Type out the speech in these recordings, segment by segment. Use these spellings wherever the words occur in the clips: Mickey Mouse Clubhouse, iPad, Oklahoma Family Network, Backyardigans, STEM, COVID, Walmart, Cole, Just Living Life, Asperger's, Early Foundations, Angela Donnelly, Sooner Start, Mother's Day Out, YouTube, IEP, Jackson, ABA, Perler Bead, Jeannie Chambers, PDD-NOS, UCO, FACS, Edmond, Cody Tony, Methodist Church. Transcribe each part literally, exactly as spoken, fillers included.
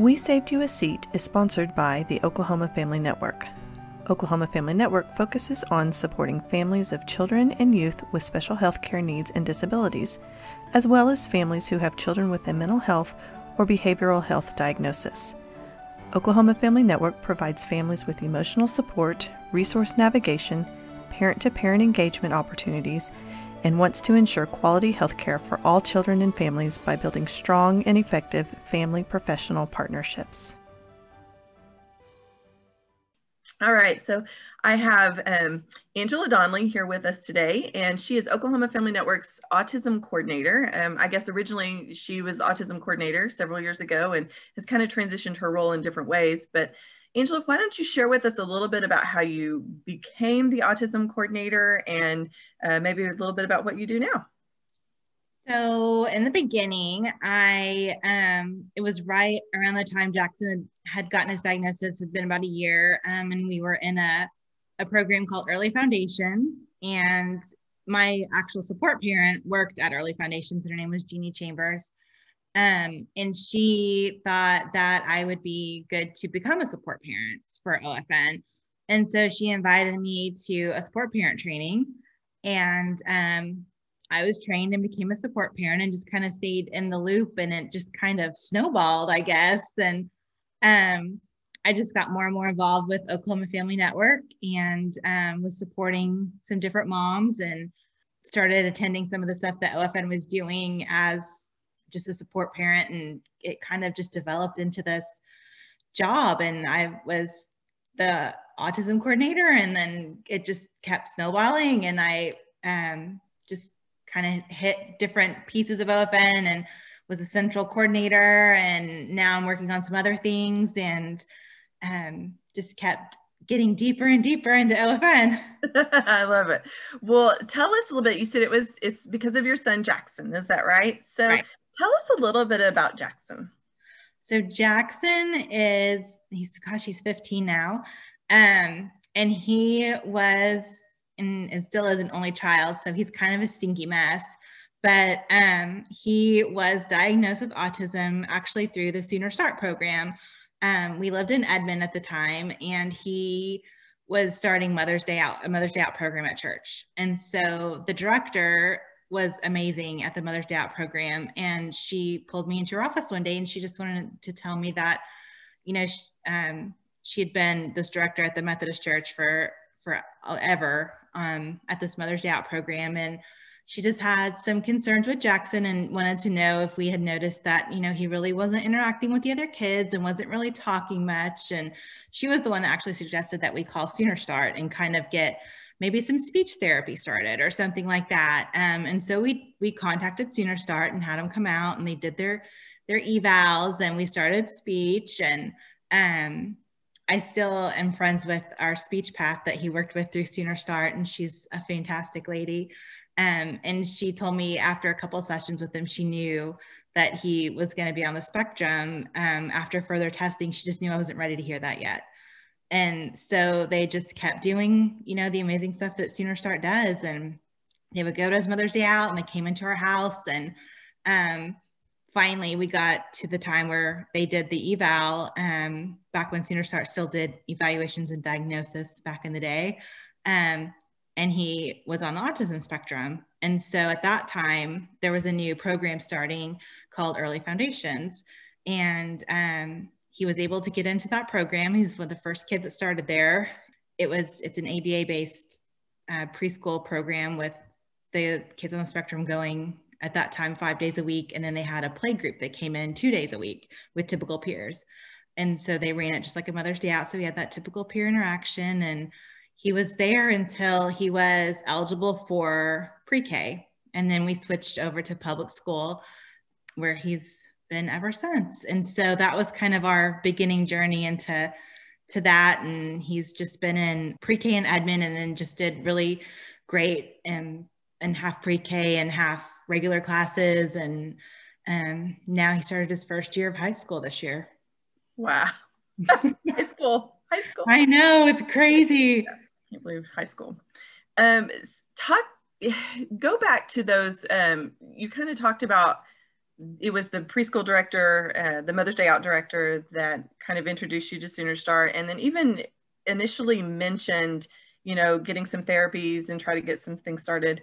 We Saved You a Seat is sponsored by the Oklahoma Family Network. Oklahoma Family Network focuses on supporting families of children and youth with special health care needs and disabilities, as well as families who have children with a mental health or behavioral health diagnosis. Oklahoma Family Network provides families with emotional support, resource navigation, parent-to-parent engagement opportunities, and wants to ensure quality health care for all children and families by building strong and effective family-professional partnerships. All right, so I have um, Angela Donnelly here with us today, and she is Oklahoma Family Network's autism coordinator. Um, I guess originally she was the autism coordinator several years ago and has kind of transitioned her role in different ways. But Angela, why don't you share with us a little bit about how you became the autism coordinator and uh, maybe a little bit about what you do now? So in the beginning, I um, it was right around the time Jackson had gotten his diagnosis. It had been about a year, um, and we were in a, a program called Early Foundations, and my actual support parent worked at Early Foundations, and her name was Jeannie Chambers, um, and she thought that I would be good to become a support parent for O F N, and so she invited me to a support parent training, and um, I was trained and became a support parent and just kind of stayed in the loop, and it just kind of snowballed, I guess. And um, I just got more and more involved with Oklahoma Family Network and um, was supporting some different moms and started attending some of the stuff that O F N was doing as just a support parent. And it kind of just developed into this job. And I was the autism coordinator, and then it just kept snowballing. And I um, just kind of hit different pieces of O F N and was a central coordinator. And now I'm working on some other things, and um, just kept getting deeper and deeper into O F N. I love it. Well, tell us a little bit. You said it was, it's because of your son, Jackson. Is that right? So right. Tell us a little bit about Jackson. So Jackson is, he's, gosh, he's fifteen now. Um, and he was, and still is an only child, so he's kind of a stinky mess. But um, he was diagnosed with autism actually through the Sooner Start program. Um, we lived in Edmond at the time, and he was starting Mother's Day Out, a Mother's Day Out program at church. And so the director was amazing at the Mother's Day Out program, and she pulled me into her office one day, and she just wanted to tell me that, you know, she, um, she had been this director at the Methodist Church for forever. Um, at this Mother's Day Out program, and she just had some concerns with Jackson and wanted to know if we had noticed that, you know, he really wasn't interacting with the other kids and wasn't really talking much. And she was the one that actually suggested that we call Sooner Start and kind of get maybe some speech therapy started or something like that. Um, and so we we contacted Sooner Start and had them come out, and they did their their evals, and we started speech. And um, I still am friends with our speech path that he worked with through Sooner Start, and she's a fantastic lady. Um, and she told me after a couple of sessions with him, she knew that he was going to be on the spectrum. Um, after further testing, she just knew I wasn't ready to hear that yet. And so they just kept doing, you know, the amazing stuff that Sooner Start does. And they would go to his Mother's Day Out, and they came into our house, and um, finally, we got to the time where they did the eval, um, back when Sooner Start still did evaluations and diagnosis back in the day. Um, and he was on the autism spectrum. And so at that time, there was a new program starting called Early Foundations. And um, he was able to get into that program. He's one of the first kids that started there. It was, it's an A B A-based uh, preschool program with the kids on the spectrum going at that time, five days a week. And then they had a play group that came in two days a week with typical peers. And so they ran it just like a Mother's Day Out. So we had that typical peer interaction, and he was there until he was eligible for pre-K. And then we switched over to public school, where he's been ever since. And so that was kind of our beginning journey into to that. And he's just been in pre-K and admin, and then just did really great and and half pre-K and half regular classes. And um, now he started his first year of high school this year. Wow. High school, high school. I know, it's crazy. I can't believe high school. Um, talk, go back to those, um, you kind of talked about it was the preschool director, uh, the Mother's Day Out director that kind of introduced you to Sooner Start, and then even initially mentioned, you know, getting some therapies and try to get some things started.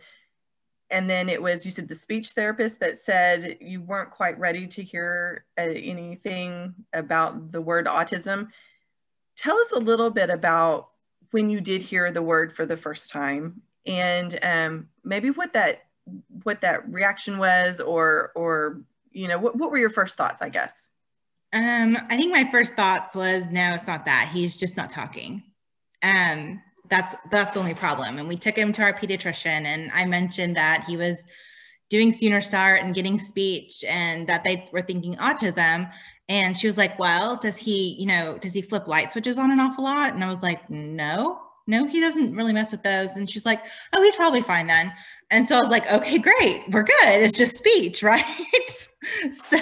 And then it was, you said the speech therapist that said you weren't quite ready to hear uh, anything about the word autism. Tell us a little bit about when you did hear the word for the first time, and um, maybe what that what that reaction was, or or you know, what what were your first thoughts, I guess? Um, I think my first thoughts was, no, it's not that. He's just not talking. Um, that's that's the only problem. And we took him to our pediatrician, and I mentioned that he was doing Sooner Start and getting speech, and that they were thinking autism. And she was like, well, does he, you know, does he flip light switches on an awful lot? And I was like, no, no, he doesn't really mess with those. And she's like, oh, he's probably fine then. And so I was like, okay, great. We're good. It's just speech, right? So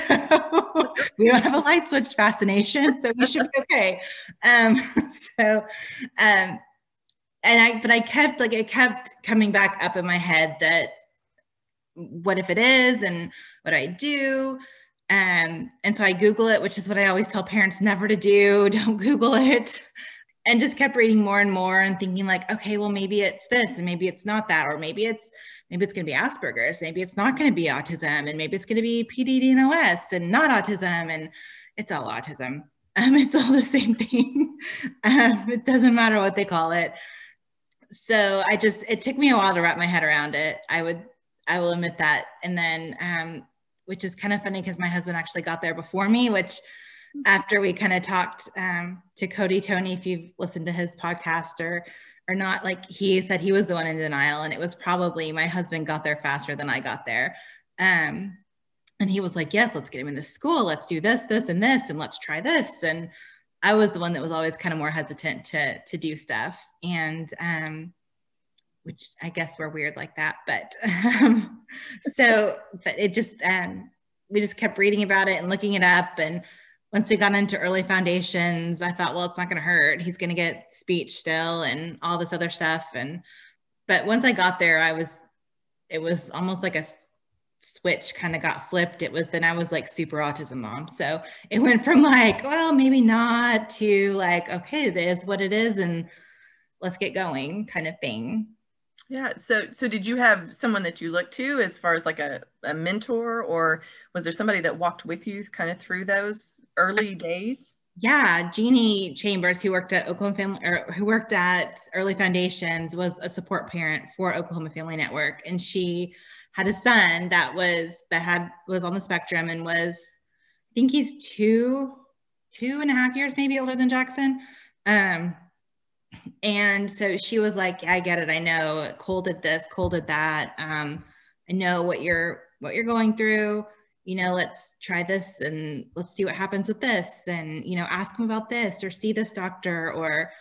we don't have a light switch fascination, so we should be okay. Um, so, um, and I, but I kept like, it kept coming back up in my head that what if it is, and what do I do? Um, and so I Google it, which is what I always tell parents never to do. Don't Google it. And just kept reading more and more and thinking like, okay, well, maybe it's this, and maybe it's not that, or maybe it's, maybe it's going to be Asperger's, maybe it's not going to be autism, and maybe it's going to be P D D N O S and not autism. And it's all autism. Um, it's all the same thing. um, it doesn't matter what they call it. So I just, it took me a while to wrap my head around it. I would, I will admit that. And then, um, which is kind of funny because my husband actually got there before me, which after we kind of talked um, to Cody Tony, if you've listened to his podcast or, or not, like he said he was the one in denial, and it was probably my husband got there faster than I got there. Um, and he was like, yes, let's get him in this school. Let's do this, this, and this, and let's try this. And I was the one that was always kind of more hesitant to, to do stuff. And, um, which I guess we're weird like that, but um, so, but it just, um, we just kept reading about it and looking it up. And once we got into Early Foundations, I thought, well, it's not going to hurt. He's going to get speech still and all this other stuff. And, but once I got there, I was, it was almost like a switch kind of got flipped. It was, then I was like super autism mom. So it went from like, well, maybe not, to like, okay, it is what it is, and let's get going kind of thing. Yeah. So, so did you have someone that you looked to as far as like a, a mentor, or was there somebody that walked with you kind of through those early days? Yeah. Jeannie Chambers, who worked at Oklahoma Family, or who worked at Early Foundations, was a support parent for Oklahoma Family Network. And she had a son that was, that had, was on the spectrum, and was, I think he's two, two and a half years, maybe older than Jackson. Um, And so she was like, yeah, I get it. I know Cole did this, Cole did that. Um, I know what you're, what you're going through, you know, let's try this and let's see what happens with this. And, you know, ask him about this, or see this doctor, or,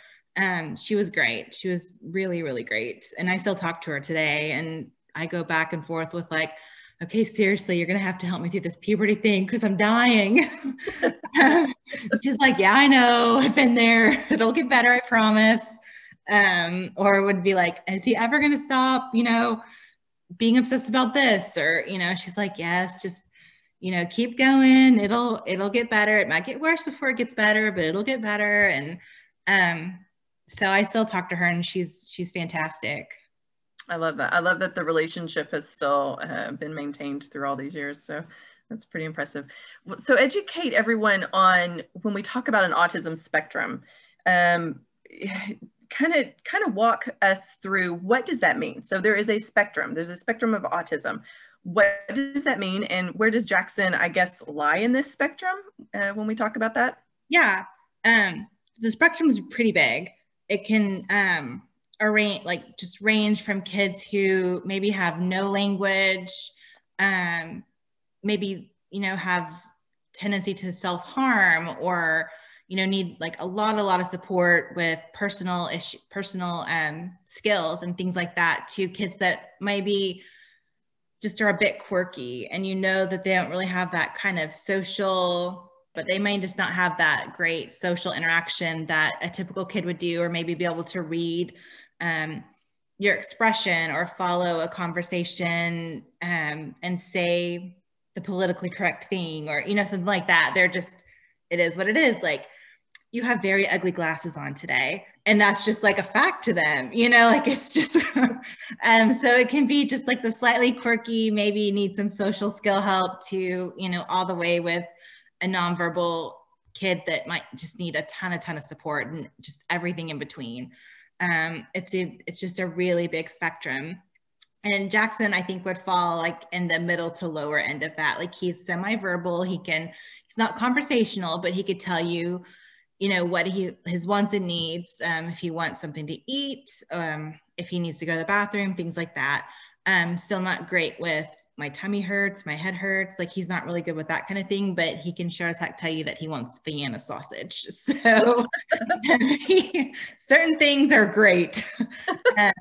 um, she was great. She was really, really great. And I still talk to her today. And I go back and forth with like, okay, seriously, you're going to have to help me through this puberty thing, 'cause I'm dying. She's like, yeah, I know, I've been there. It'll get better, I promise. Um, or would be like, is he ever going to stop, you know, being obsessed about this? Or, you know, she's like, yes, just, you know, keep going. It'll, it'll get better. It might get worse before it gets better, but it'll get better. And, um, so I still talk to her, and she's, she's fantastic. I love that. I love that the relationship has still uh, been maintained through all these years. So that's pretty impressive. So educate everyone on, when we talk about an autism spectrum, um, kind of kind of walk us through, what does that mean? So there is a spectrum. There's a spectrum of autism. What does that mean? And where does Jackson, I guess, lie in this spectrum uh, when we talk about that? Yeah. Um, the spectrum is pretty big. It can... Um, A range, like just range from kids who maybe have no language, um, maybe, you know, have tendency to self-harm, or, you know, need like a lot, a lot of support with personal issue, personal um, skills and things like that, to kids that maybe just are a bit quirky, and you know that they don't really have that kind of social, but they may just not have that great social interaction that a typical kid would do, or maybe be able to read Um, your expression or follow a conversation um, and say the politically correct thing or, you know, something like that. They're just, it is what it is. Like, you have very ugly glasses on today. And that's just like a fact to them, you know, like it's just, um, so it can be just like the slightly quirky, maybe need some social skill help to, you know, all the way with a nonverbal kid that might just need a ton, a ton of support and just everything in between. Um, it's, a, it's just a really big spectrum. And Jackson, I think, would fall like in the middle to lower end of that. Like, he's semi-verbal. He can, he's not conversational, but he could tell you, you know, what he, his wants and needs, um, if he wants something to eat, um, if he needs to go to the bathroom, things like that. Um, still not great with my tummy hurts, my head hurts. Like, he's not really good with that kind of thing, but he can sure as heck tell you that he wants Vienna sausage. So he, certain things are great. um,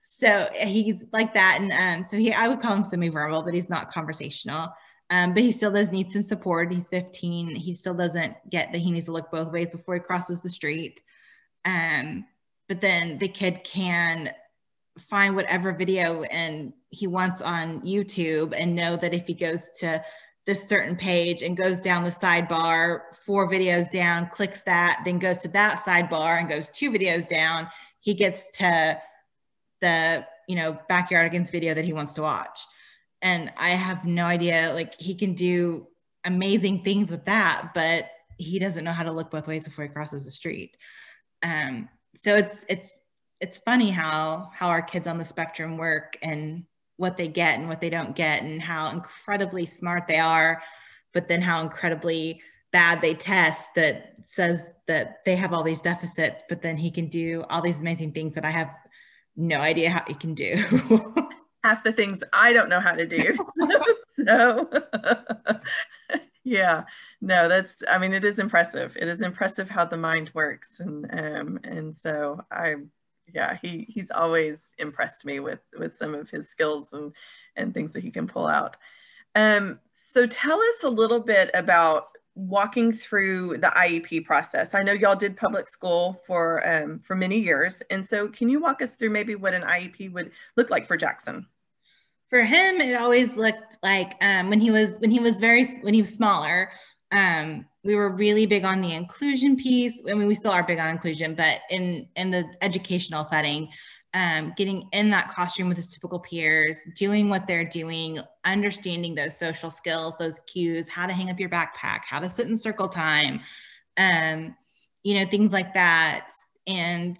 so he's like that. And um, so he, I would call him semi-verbal, but he's not conversational. Um, but he still does need some support. He's fifteen. He still doesn't get that he needs to look both ways before he crosses the street. Um, but then the kid can find whatever video and he wants on YouTube and know that if he goes to this certain page and goes down the sidebar, four videos down, clicks that, then goes to that sidebar and goes two videos down, he gets to the, you know, Backyardigans video that he wants to watch. And I have no idea, like, he can do amazing things with that, but he doesn't know how to look both ways before he crosses the street. Um, so it's, it's, it's funny how, how our kids on the spectrum work and what they get and what they don't get and how incredibly smart they are, but then how incredibly bad they test that says that they have all these deficits, but then he can do all these amazing things that I have no idea how he can do. Half the things I don't know how to do. So, so yeah, no, that's, I mean, it is impressive. It is impressive how the mind works. And, um, and so I, yeah, he, he's always impressed me with, with some of his skills and, and things that he can pull out. Um, so tell us a little bit about walking through the I E P process. I know y'all did public school for, um, for many years. And so can you walk us through maybe what an I E P would look like for Jackson? For him, it always looked like, um, when he was, when he was very, when he was smaller, um, we were really big on the inclusion piece. I mean, we still are big on inclusion, but in, in the educational setting, um, getting in that classroom with his typical peers, doing what they're doing, understanding those social skills, those cues, how to hang up your backpack, how to sit in circle time, um, you know, things like that. And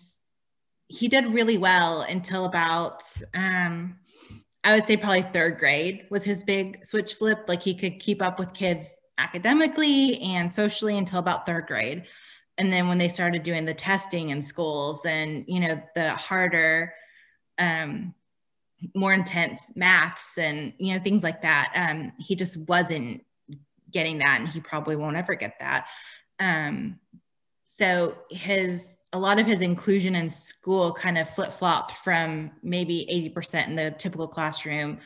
he did really well until about, um, I would say probably third grade was his big switch flip. Like, he could keep up with kids academically and socially until about third grade. And then when they started doing the testing in schools and, you know, the harder, um, more intense maths and, you know, things like that, um, he just wasn't getting that, and he probably won't ever get that. Um, so his, a lot of his inclusion in school kind of flip-flopped from maybe eighty percent in the typical classroom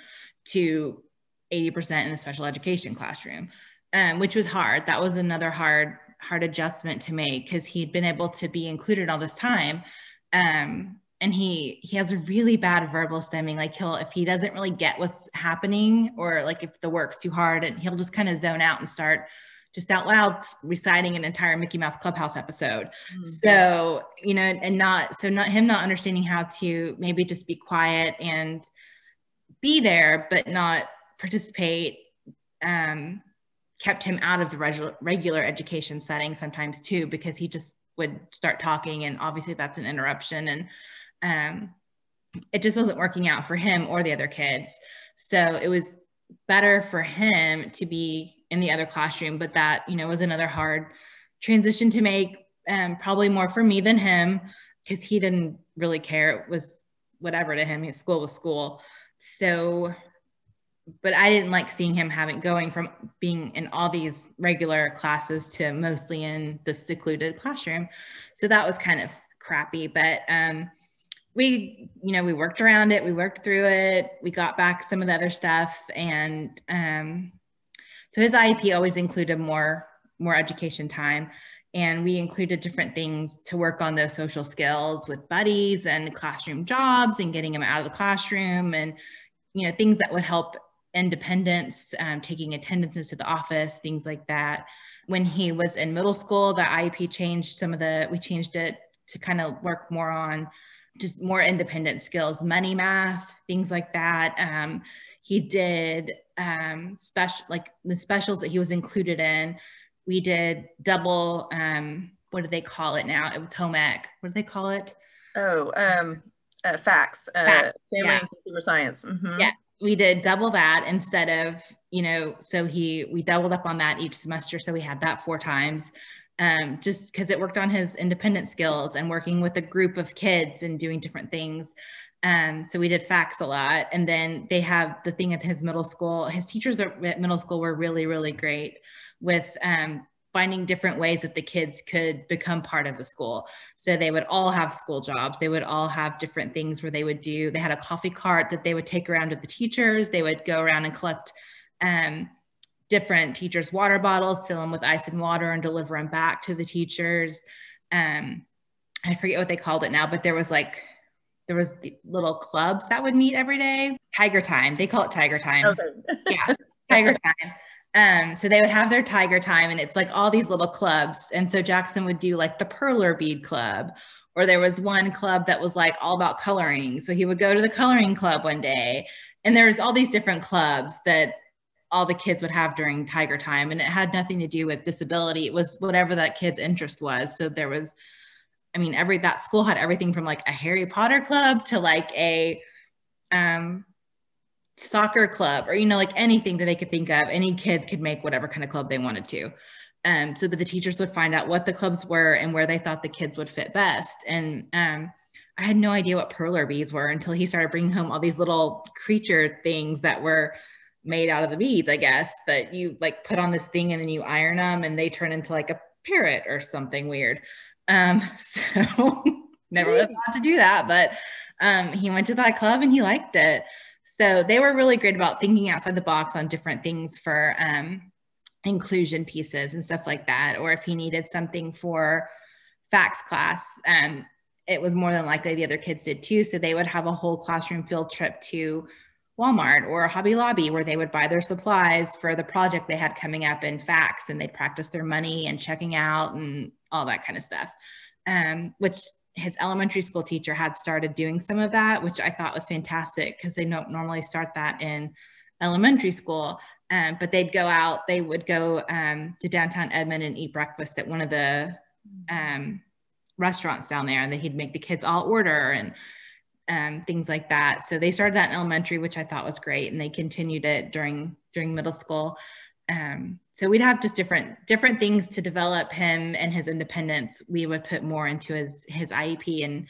to eighty percent in the special education classroom, um, which was hard. That was another hard hard adjustment to make, because he'd been able to be included all this time. Um, and he, he has a really bad verbal stemming. Like, he'll, if he doesn't really get what's happening, or like if the work's too hard, and he'll just kind of zone out and start just out loud reciting an entire Mickey Mouse Clubhouse episode. Mm-hmm. So, you know, and not, so not him not understanding how to maybe just be quiet and be there, but not participate, um, kept him out of the regu regular education setting sometimes too, because he just would start talking, and obviously that's an interruption, and um, it just wasn't working out for him or the other kids. So it was better for him to be in the other classroom, but that, you know, was another hard transition to make, um, probably more for me than him, because he didn't really care. It was whatever to him. His school was school. So, but I didn't like seeing him having going from being in all these regular classes to mostly in the secluded classroom. So that was kind of crappy, but um, we, you know, we worked around it. We worked through it. We got back some of the other stuff. And um, so his I E P always included more, more education time. And we included different things to work on those social skills with buddies and classroom jobs and getting him out of the classroom and, you know, things that would help independence, um, taking attendances to the office, things like that. When he was in middle school, the I E P changed some of the, we changed it to kind of work more on just more independent skills, money, math, things like that. Um, he did um, special, like the specials that he was included in. We did double, um, what do they call it now? It was home ec. What do they call it? Oh, um, uh, FACS, uh, family yeah. and consumer science. Mm-hmm. Yeah, we did double that instead of, you know, so he, we doubled up on that each semester. So we had that four times. Um, just because it worked on his independent skills and working with a group of kids and doing different things. Um, so we did FACS a lot. And then they have the thing at his middle school. His teachers at middle school were really, really great with um, finding different ways that the kids could become part of the school. So they would all have school jobs. They would all have different things where they would do. They had a coffee cart that they would take around to the teachers. They would go around and collect um, different teachers' water bottles, fill them with ice and water and deliver them back to the teachers. Um, I forget what they called it now, but there was like, there was the little clubs that would meet every day. Tiger time, they call it Tiger time. Okay. Yeah, Tiger time. Um, so they would have their Tiger time and it's like all these little clubs. And so Jackson would do like the Perler Bead club, or there was one club that was like all about coloring. So he would go to the coloring club one day, and there was all these different clubs that all the kids would have during Tiger time. And it had nothing to do with disability. It was whatever that kid's interest was. So there was, I mean, every, that school had everything from like a Harry Potter club to like a um, soccer club, or, you know, like anything that they could think of. Any kid could make whatever kind of club they wanted to. Um, so that the teachers would find out what the clubs were and where they thought the kids would fit best. And um, I had no idea what Perler beads were until he started bringing home all these little creature things that were made out of the beads, I guess, that you like put on this thing and then you iron them and they turn into like a parrot or something weird. Um, so never would have thought to do that, but um, he went to that club and he liked it. So they were really great about thinking outside the box on different things for um, inclusion pieces and stuff like that. Or if he needed something for FACS class, um, it was more than likely the other kids did too. So they would have a whole classroom field trip to Walmart or Hobby Lobby, where they would buy their supplies for the project they had coming up in FACS, and they'd practice their money and checking out and all that kind of stuff, um, which his elementary school teacher had started doing some of that, which I thought was fantastic because they don't normally start that in elementary school. Um, but they'd go out, they would go um, to downtown Edmond and eat breakfast at one of the um, restaurants down there, and then he'd make the kids all order and Um, things like that. So they started that in elementary, which I thought was great. And they continued it during, during middle school. Um, so we'd have just different, different things to develop him and his independence. We would put more into his, his I E P. And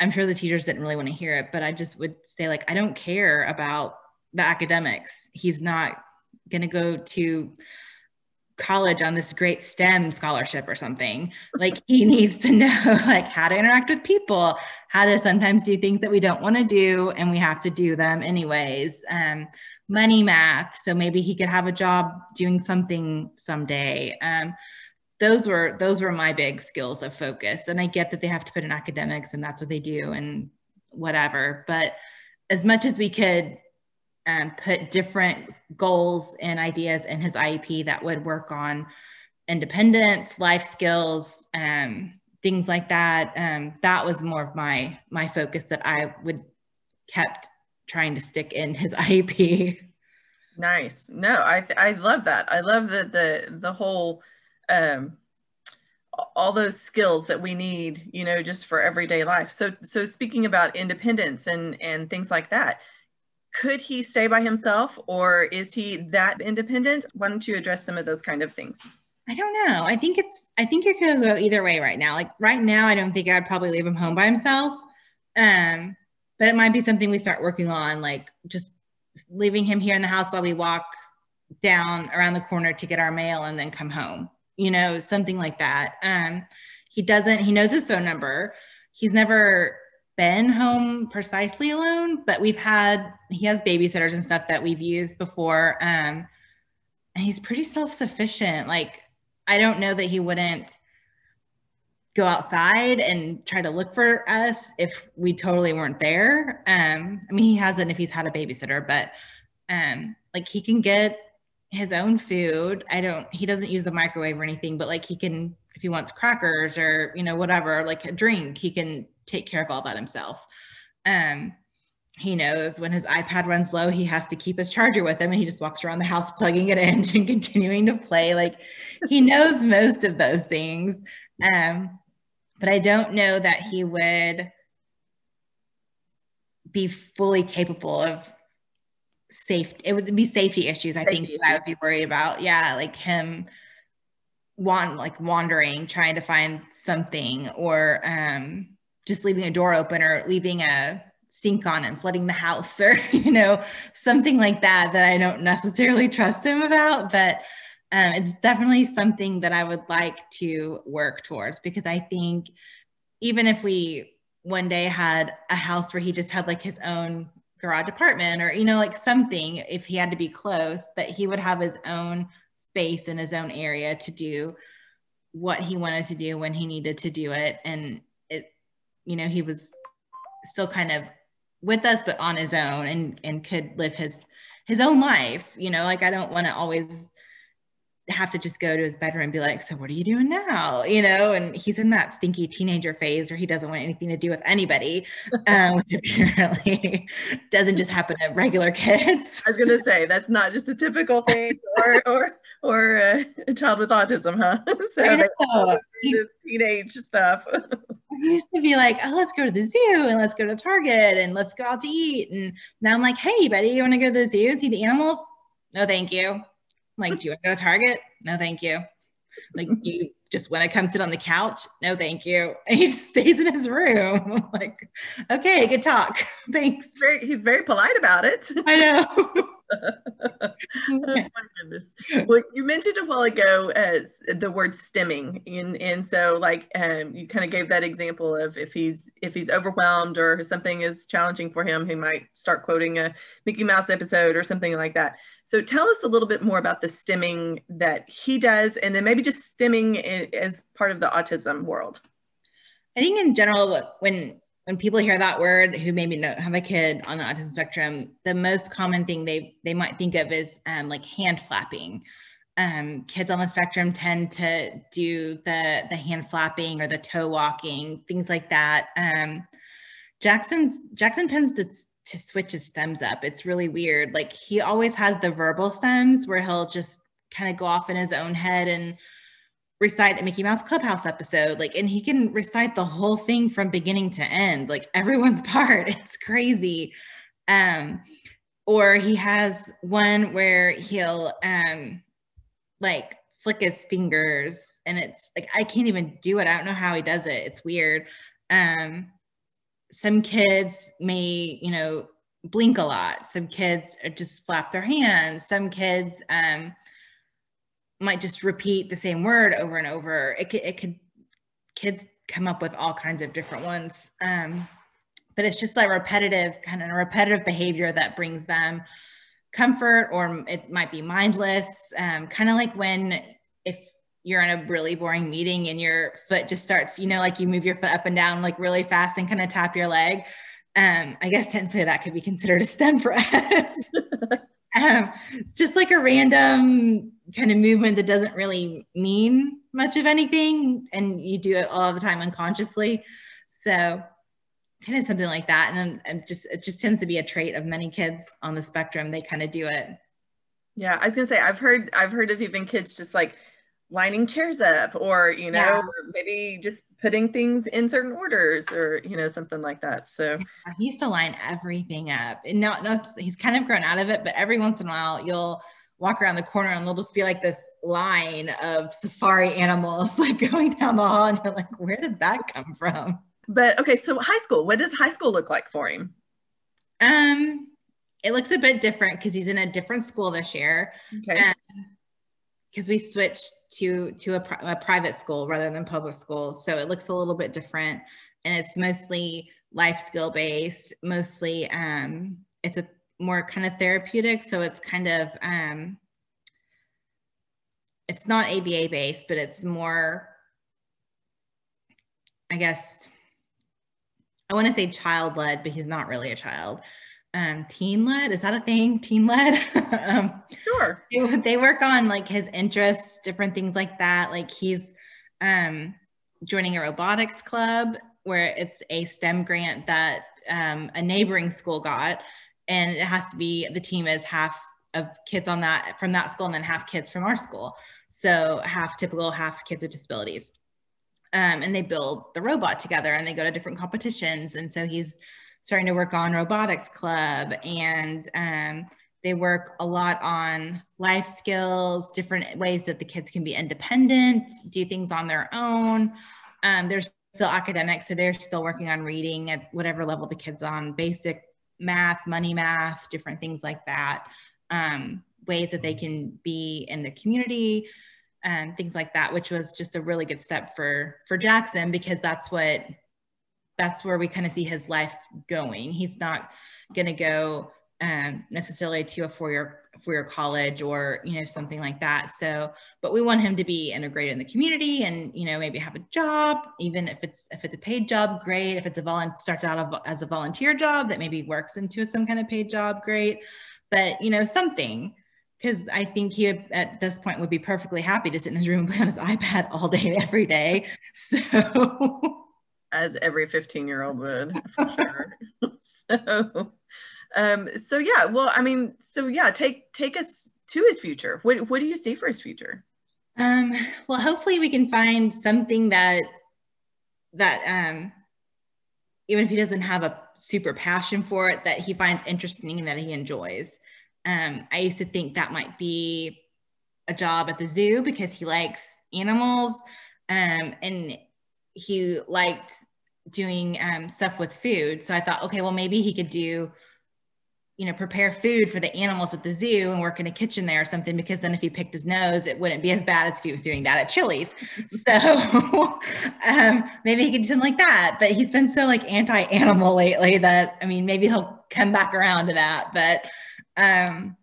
I'm sure the teachers didn't really want to hear it, but I just would say, like, I don't care about the academics. He's not going to go to college on this great STEM scholarship or something. Like, he needs to know like how to interact with people, how to sometimes do things that we don't want to do and we have to do them anyways. Um, money, math. So maybe he could have a job doing something someday. Um, those were, those were my big skills of focus. And I get that they have to put in academics and that's what they do and whatever, but as much as we could and put different goals and ideas in his I E P that would work on independence, life skills, um, things like that. Um, that was more of my my focus that I would kept trying to stick in his I E P. Nice. No, I I love that. I love the the the whole um, all those skills that we need, you know, just for everyday life. So so speaking about independence and and things like that. Could he stay by himself, or is he that independent? Why don't you address some of those kind of things? I don't know. I think it's, I think it could go either way right now. Like right now, I don't think I'd probably leave him home by himself. Um, but it might be something we start working on, like just leaving him here in the house while we walk down around the corner to get our mail and then come home, you know, something like that. Um, he doesn't, he knows his phone number. He's never been home precisely alone, but we've had, he has babysitters and stuff that we've used before. Um, and he's pretty self-sufficient. Like, I don't know that he wouldn't go outside and try to look for us if we totally weren't there. Um, I mean, he hasn't if he's had a babysitter, but um, like he can get his own food. I don't, he doesn't use the microwave or anything, but like he can, if he wants crackers or, you know, whatever, like a drink, he can take care of all that himself. Um, he knows when his iPad runs low, he has to keep his charger with him, and he just walks around the house plugging it in and continuing to play. Like he knows most of those things. Um, but I don't know that he would be fully capable of safety. It would be safety issues, I safety think, issues. That I would be worried about. Yeah, like him want, like wandering, trying to find something, or um, just leaving a door open or leaving a sink on and flooding the house, or, you know, something like that, that I don't necessarily trust him about. But um, it's definitely something that I would like to work towards, because I think even if we one day had a house where he just had like his own garage apartment, or, you know, like something, if he had to be close, that he would have his own space in his own area to do what he wanted to do when he needed to do it. And it, you know, he was still kind of with us, but on his own, and, and could live his, his own life. You know, like, I don't want to always have to just go to his bedroom and be like, so what are you doing now? You know, and he's in that stinky teenager phase where he doesn't want anything to do with anybody, um, which apparently doesn't just happen to regular kids. I was going to say, that's not just a typical thing, or, or, or uh, a child with autism, huh? So I know. This teenage stuff. He used to be like, oh, let's go to the zoo, and let's go to Target, and let's go out to eat. And now I'm like, hey, buddy, you want to go to the zoo and see the animals? No, thank you. I'm like, do you want to go to Target? No, thank you. Like, you just want to come sit on the couch? No, thank you. And he just stays in his room. I'm like, okay, good talk. Thanks. He's very, he's very polite about it. I know. Oh, my goodness. Well, you mentioned a while ago as uh, the word stemming, and and so like um, you kind of gave that example of if he's if he's overwhelmed or something is challenging for him, he might start quoting a Mickey Mouse episode or something like that. So tell us a little bit more about the stemming that he does, and then maybe just stemming as part of the autism world. I think in general, when when people hear that word, who maybe know, have a kid on the autism spectrum, the most common thing they, they might think of is um, like hand flapping. Um, kids on the spectrum tend to do the, the hand flapping or the toe walking, things like that. Um, Jackson's, Jackson tends to, to switch his stems up. It's really weird. Like he always has the verbal stems where he'll just kind of go off in his own head and recite a Mickey Mouse Clubhouse episode, like, and he can recite the whole thing from beginning to end, like everyone's part. It's crazy. Um, or he has one where he'll um, like flick his fingers, and it's like, I can't even do it. I don't know how he does it. It's weird. Um, some kids may, you know, blink a lot. Some kids just flap their hands. Some kids, um, might just repeat the same word over and over. It could, it could, kids come up with all kinds of different ones. Um, but it's just like repetitive, kind of repetitive behavior that brings them comfort, or it might be mindless. Um, kind of like when, if you're in a really boring meeting and your foot just starts, you know, like you move your foot up and down like really fast and kind of tap your leg. Um, I guess technically that could be considered a STEM for us. Um, it's just like a random kind of movement that doesn't really mean much of anything, and you do it all the time unconsciously. So kind of something like that. And I'm just, it just tends to be a trait of many kids on the spectrum. They kind of do it. Yeah. I was going to say, I've heard, I've heard of even kids just like lining chairs up, or, you know, yeah. maybe just putting things in certain orders, or, you know, something like that. So yeah, he used to line everything up, and now, now he's kind of grown out of it, but every once in a while you'll walk around the corner and there'll just be like this line of safari animals like going down the hall, and you're like, where did that come from? But okay, so high school, what does high school look like for him? Um, it looks a bit different because he's in a different school this year. Okay. Because we switched to to a, pri a private school rather than public school, so it looks a little bit different, and it's mostly life skill based. Mostly, um, it's a more kind of therapeutic, so it's kind of, um, it's not A B A based, but it's more, I guess, I want to say child-led, but he's not really a child. um, teen led. Is that a thing? Teen led? um, sure. They, they work on like his interests, different things like that. Like he's um, joining a robotics club where it's a STEM grant that um, a neighboring school got. And it has to be, the team is half of kids on that from that school and then half kids from our school. So half typical, half kids with disabilities. Um, and they build the robot together and they go to different competitions. And so he's starting to work on robotics club, and um, they work a lot on life skills, different ways that the kids can be independent, do things on their own. Um, they're still academic, so they're still working on reading at whatever level the kid's on, basic math, money math, different things like that. Um, ways that they can be in the community and things like that, which was just a really good step for, for Jackson, because that's what, that's where we kind of see his life going. He's not going to go um, necessarily to a four-year, four-year college or, you know, something like that. So, but we want him to be integrated in the community and, you know, maybe have a job, even if it's, if it's a paid job, great. If it's a volunteer, starts out of, as a volunteer job that maybe works into some kind of paid job, great. But, you know, something, because I think he at this point would be perfectly happy to sit in his room and play on his iPad all day, every day. So, as every fifteen year old would, for sure. So, um, so yeah, well, I mean, so yeah, take, take us to his future. What, what do you see for his future? Um, well, hopefully we can find something that, that, um, even if he doesn't have a super passion for it, that he finds interesting and that he enjoys. Um, I used to think that might be a job at the zoo because he likes animals, um, and he liked doing um, stuff with food. So I thought, okay, well, maybe he could do, you know, prepare food for the animals at the zoo and work in a kitchen there or something, because then if he picked his nose, it wouldn't be as bad as if he was doing that at Chili's. So um, maybe he could do something like that, but he's been so like anti-animal lately that, I mean, maybe he'll come back around to that, but um,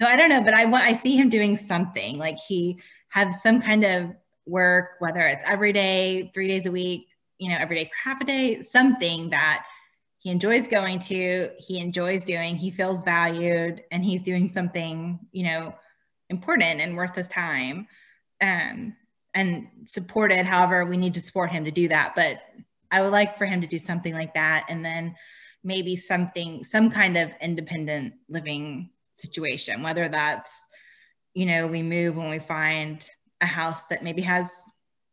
so I don't know, but I want, I see him doing something like he has some kind of work, whether it's every day, three days a week, you know, every day for half a day, something that he enjoys going to, he enjoys doing, he feels valued, and he's doing something, you know, important and worth his time, um, and supported. However, we need to support him to do that. But I would like for him to do something like that. And then maybe something, some kind of independent living situation, whether that's, you know, we move when we find a house that maybe has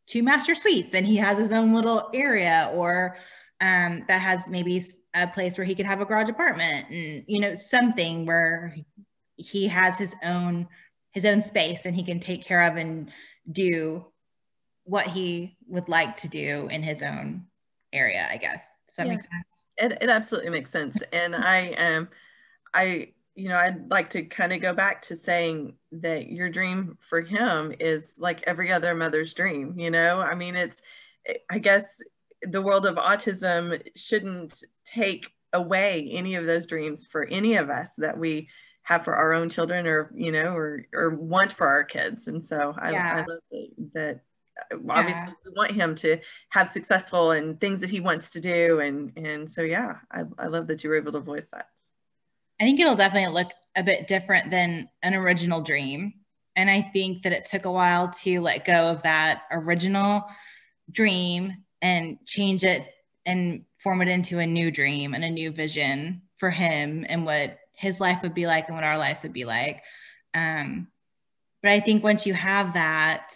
two master suites and he has his own little area, or Um, that has maybe a place where he could have a garage apartment, and, you know, something where he has his own, his own space and he can take care of and do what he would like to do in his own area, I guess. Does that yeah. make sense? It, it absolutely makes sense. And I, um, I, you know, I'd like to kind of go back to saying that your dream for him is like every other mother's dream, you know, I mean, it's, I guess, the world of autism shouldn't take away any of those dreams for any of us that we have for our own children, or, you know, or, or want for our kids. And so I, yeah. I love that, that obviously yeah. we want him to have successful and things that he wants to do. And, and so, yeah, I, I love that you were able to voice that. I think it'll definitely look a bit different than an original dream. And I think that it took a while to let go of that original dream and change it and form it into a new dream and a new vision for him and what his life would be like and what our lives would be like. Um, but I think once you have that,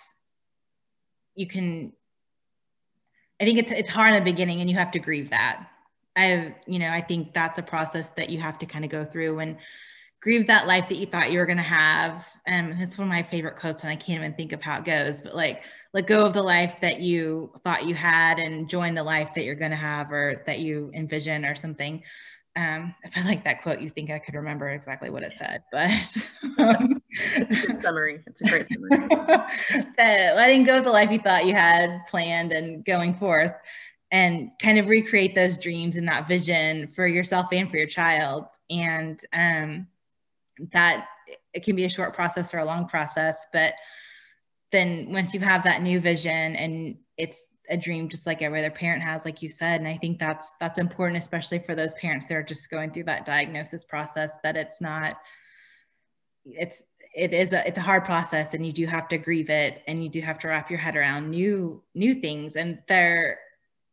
you can, I think it's, it's hard in the beginning and you have to grieve that. I've, you know, I think that's a process that you have to kind of go through and grieve that life that you thought you were going to have. Um, and it's one of my favorite quotes, and I can't even think of how it goes, but like, let go of the life that you thought you had and join the life that you're going to have or that you envision or something. Um, if I like that quote, you think I could remember exactly what it said, but um, it's a summary. It's a great summary. That letting go of the life you thought you had planned and going forth and kind of recreate those dreams and that vision for yourself and for your child. And um, that it can be a short process or a long process, but then once you have that new vision and it's a dream just like every other parent has, like you said. And I think that's, that's important, especially for those parents that are just going through that diagnosis process, that it's not, it's, it is a, it's a hard process, and you do have to grieve it, and you do have to wrap your head around new, new things. And they're,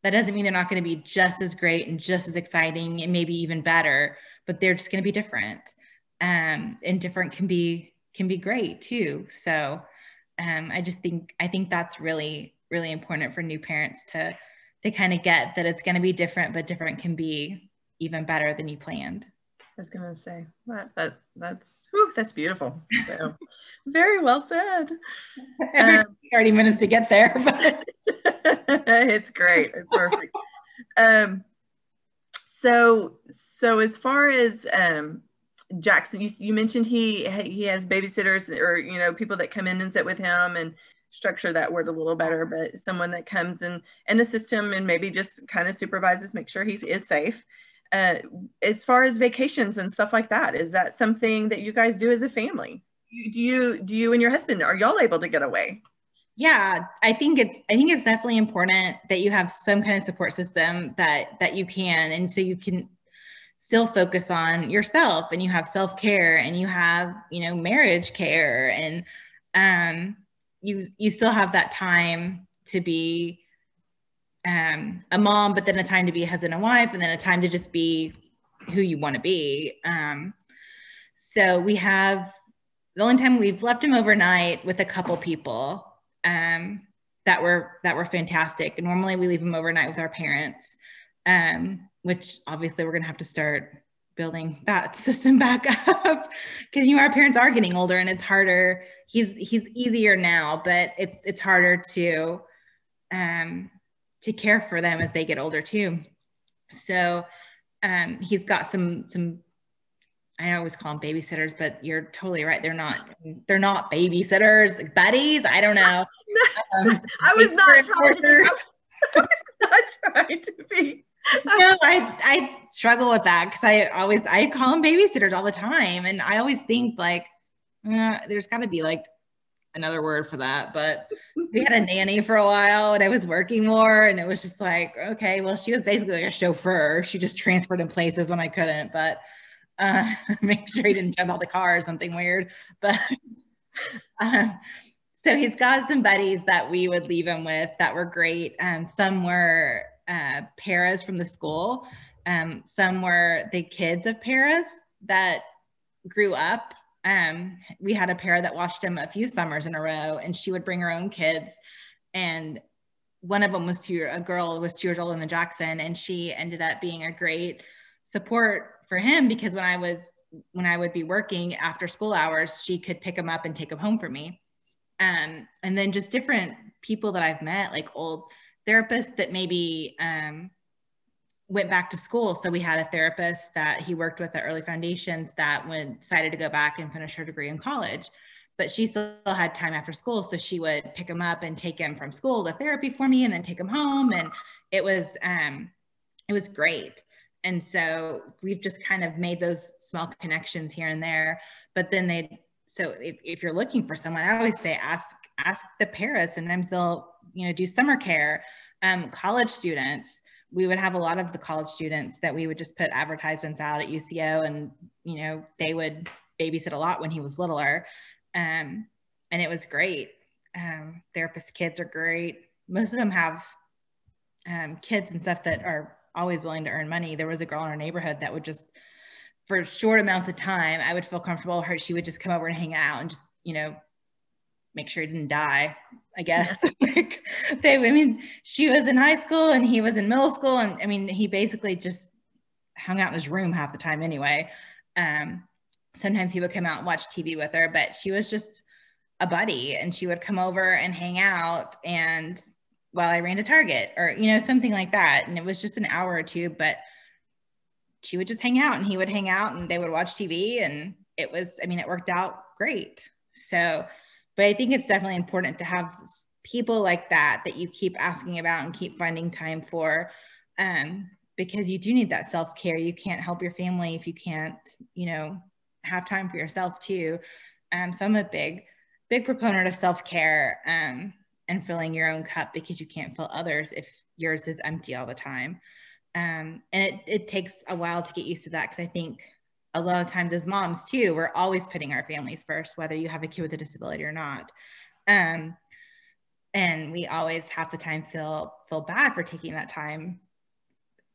that doesn't mean they're not going to be just as great and just as exciting and maybe even better, but they're just going to be different. Um, and different can be, can be great too. So um, I just think, I think that's really, really important for new parents to to kind of get that it's going to be different, but different can be even better than you planned. I was going to say that, that that's whew, that's beautiful. So very well said. Um, thirty minutes to get there, but it's great. It's perfect. um, so so as far as um, Jackson, you you mentioned he he has babysitters, or you know, people that come in and sit with him and structure that word a little better, but someone that comes in and assists him and maybe just kind of supervises, make sure he is safe. Uh, as far as vacations and stuff like that, is that something that you guys do as a family? Do you, do you and your husband, are y'all able to get away? Yeah, I think it's, I think it's definitely important that you have some kind of support system that, that you can, and so you can still focus on yourself, and you have self-care, and you have, you know, marriage care, and, um, you, you still have that time to be um, a mom, but then a time to be a husband and wife, and then a time to just be who you want to be. Um, so we have, the only time we've left him overnight with a couple people um, that were, that were fantastic. And normally we leave him overnight with our parents, um, which obviously we're going to have to start building that system back up, because you know, our parents are getting older, and it's harder. He's, he's easier now, but it's, it's harder to, um, to care for them as they get older too. So, um, he's got some, some, I always call them babysitters, but you're totally right. They're not, they're not babysitters, like buddies. I don't know. Um, I was not trying to, I was not trying to be. No, I, I struggle with that, because I always, I call them babysitters all the time. And I always think like, uh, there's got to be like another word for that. But we had a nanny for a while, and I was working more, and it was just like, okay, well, she was basically like a chauffeur. She just transferred in places when I couldn't, but uh, make sure he didn't jump out the car or something weird. But um, so he's got some buddies that we would leave him with that were great. Um, some were uh, paras from the school. Um, some were the kids of paras that grew up. Um, we had a para that watched him a few summers in a row, and she would bring her own kids. And one of them was two, a girl was two years older than Jackson. And she ended up being a great support for him, because when I was, when I would be working after school hours, she could pick him up and take him home for me. Um, and then just different people that I've met, like old therapists that maybe, um, went back to school. So we had a therapist that he worked with at Early Foundations that went, decided to go back and finish her degree in college, but she still had time after school. So she would pick him up and take him from school to therapy for me, and then take him home. And it was, um, it was great. And so we've just kind of made those small connections here and there, but then they, so if, if you're looking for someone, I always say, ask, ask the parents. Sometimes they'll, you know, do summer care, um, college students. We would have a lot of the college students that we would just put advertisements out at U C O, and, you know, they would babysit a lot when he was littler. Um, and it was great. Um, therapist kids are great. Most of them have um, kids and stuff that are always willing to earn money. There was a girl in our neighborhood that would just, for short amounts of time, I would feel comfortable. Her, she would just come over and hang out and just, you know, make sure he didn't die, I guess. Like they, I mean, she was in high school and he was in middle school. And I mean, he basically just hung out in his room half the time anyway. Um, sometimes he would come out and watch T V with her, but she was just a buddy, and she would come over and hang out. And while well, I ran to Target or, you know, something like that. And it was just an hour or two, but she would just hang out, and he would hang out, and they would watch T V. And it was, I mean, it worked out great. So, but I think it's definitely important to have people like that, that you keep asking about and keep finding time for, um, because you do need that self-care. You can't help your family if you can't, you know, have time for yourself too. Um, so I'm a big, big proponent of self-care. Um, and filling your own cup, because you can't fill others if yours is empty all the time. Um, and it, it takes a while to get used to that, because I think a lot of times as moms too, we're always putting our families first, whether you have a kid with a disability or not. Um, and we always half the time feel feel bad for taking that time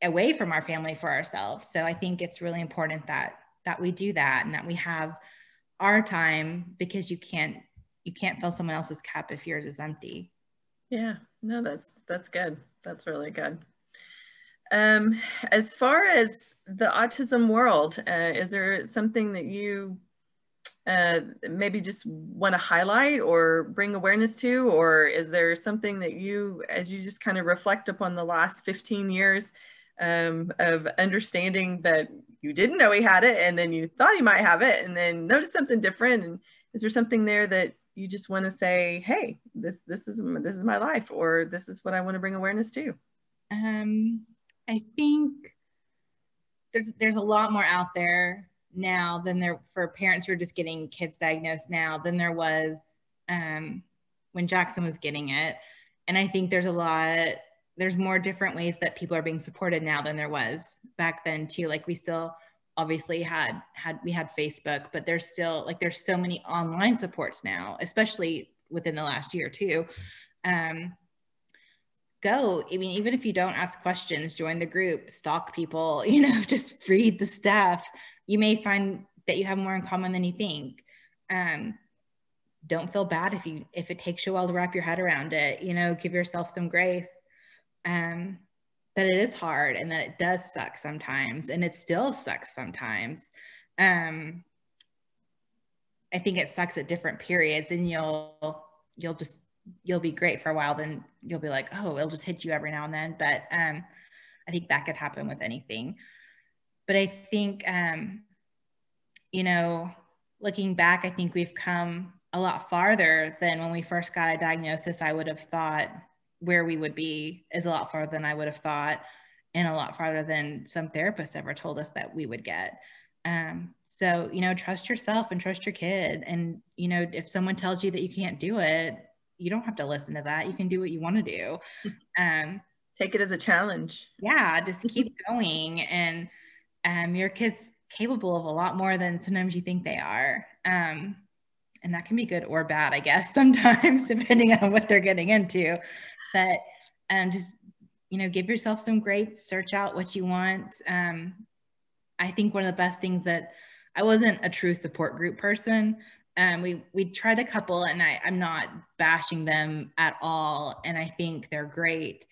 away from our family for ourselves. So I think it's really important that that we do that, and that we have our time, because you can't you can't fill someone else's cup if yours is empty. Yeah, no, that's that's good. That's really good. Um, as far as the autism world, uh, is there something that you uh, maybe just want to highlight or bring awareness to, or is there something that you, as you just kind of reflect upon the last fifteen years um, of understanding that you didn't know he had it, and then you thought he might have it, and then noticed something different, and is there something there that you just want to say, hey, this this is this is my life, or this is what I want to bring awareness to? Um. I think there's there's a lot more out there now than there for parents who are just getting kids diagnosed now than there was um, when Jackson was getting it. And I think there's a lot, there's more different ways that people are being supported now than there was back then too. Like we still obviously had, had we had Facebook, but there's still like, there's so many online supports now, especially within the last year too. Um, Go. I mean, even if you don't ask questions, join the group, stalk people, you know, just read the stuff. You may find that you have more in common than you think. Um, don't feel bad if you if it takes you a while to wrap your head around it, you know, give yourself some grace. Um, that it is hard and that it does suck sometimes, and it still sucks sometimes. Um, I think it sucks at different periods, and you'll you'll just you'll be great for a while, then you'll be like, oh, it'll just hit you every now and then. But um, I think that could happen with anything. But I think, um, you know, looking back, I think we've come a lot farther than when we first got a diagnosis. I would have thought where we would be is a lot farther than I would have thought, and a lot farther than some therapists ever told us that we would get. Um, so, you know, trust yourself and trust your kid. And, you know, if someone tells you that you can't do it, you don't have to listen to that. You can do what you want to do. Um, Take it as a challenge. Yeah, just keep going. And um, your kid's capable of a lot more than sometimes you think they are. Um, and that can be good or bad, I guess, sometimes, depending on what they're getting into. But um, just, you know, give yourself some grace, search out what you want. Um, I think one of the best things that I wasn't a true support group person. Um, we, we tried a couple, and I, I'm not bashing them at all, and I think they're great.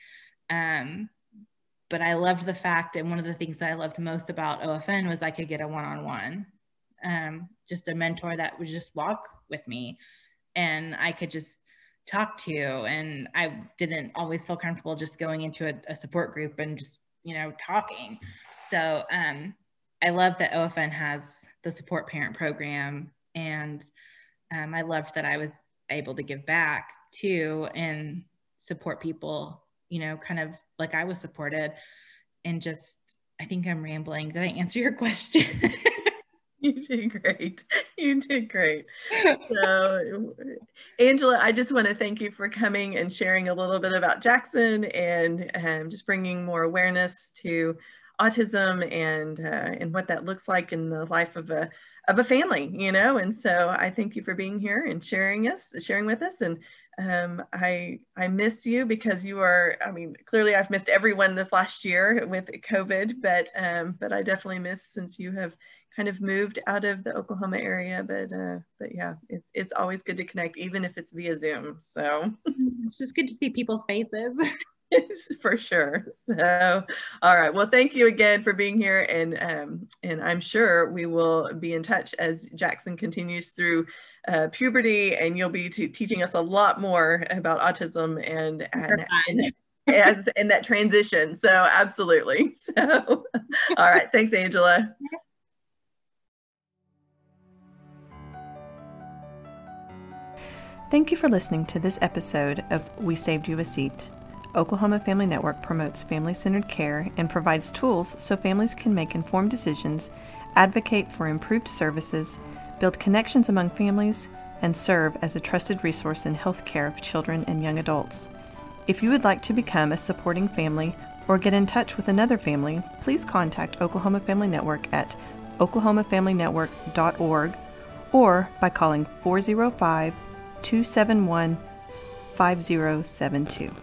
Um, but I loved the fact, and one of the things that I loved most about O F N was I could get a one-on-one, um, just a mentor that would just walk with me, and I could just talk to, and I didn't always feel comfortable just going into a, a support group and just, you know, talking. So um, I love that O F N has the support parent program. And um, I loved that I was able to give back too and support people, you know, kind of like I was supported. And just, I think I'm rambling. Did I answer your question? You did great. You did great. So, Angela, I just want to thank you for coming and sharing a little bit about Jackson, and um, just bringing more awareness to autism and uh, and what that looks like in the life of a of a family, you know. And so I thank you for being here and sharing us, sharing with us. And um, I I miss you, because you are, I mean, clearly I've missed everyone this last year with COVID, but um, but I definitely miss, since you have kind of moved out of the Oklahoma area. But uh, but yeah, it's it's always good to connect, even if it's via Zoom. So it's just good to see people's faces. For sure. So, all right. Well, thank you again for being here, and um, and I'm sure we will be in touch as Jackson continues through uh, puberty, and you'll be t teaching us a lot more about autism and and, and as in that transition. So, absolutely. So, all right. Thanks, Angela. Thank you for listening to this episode of We Saved You a Seat. Oklahoma Family Network promotes family-centered care and provides tools so families can make informed decisions, advocate for improved services, build connections among families, and serve as a trusted resource in health care of children and young adults. If you would like to become a supporting family or get in touch with another family, please contact Oklahoma Family Network at oklahoma family network dot org or by calling four oh five, two seven one, five oh seven two.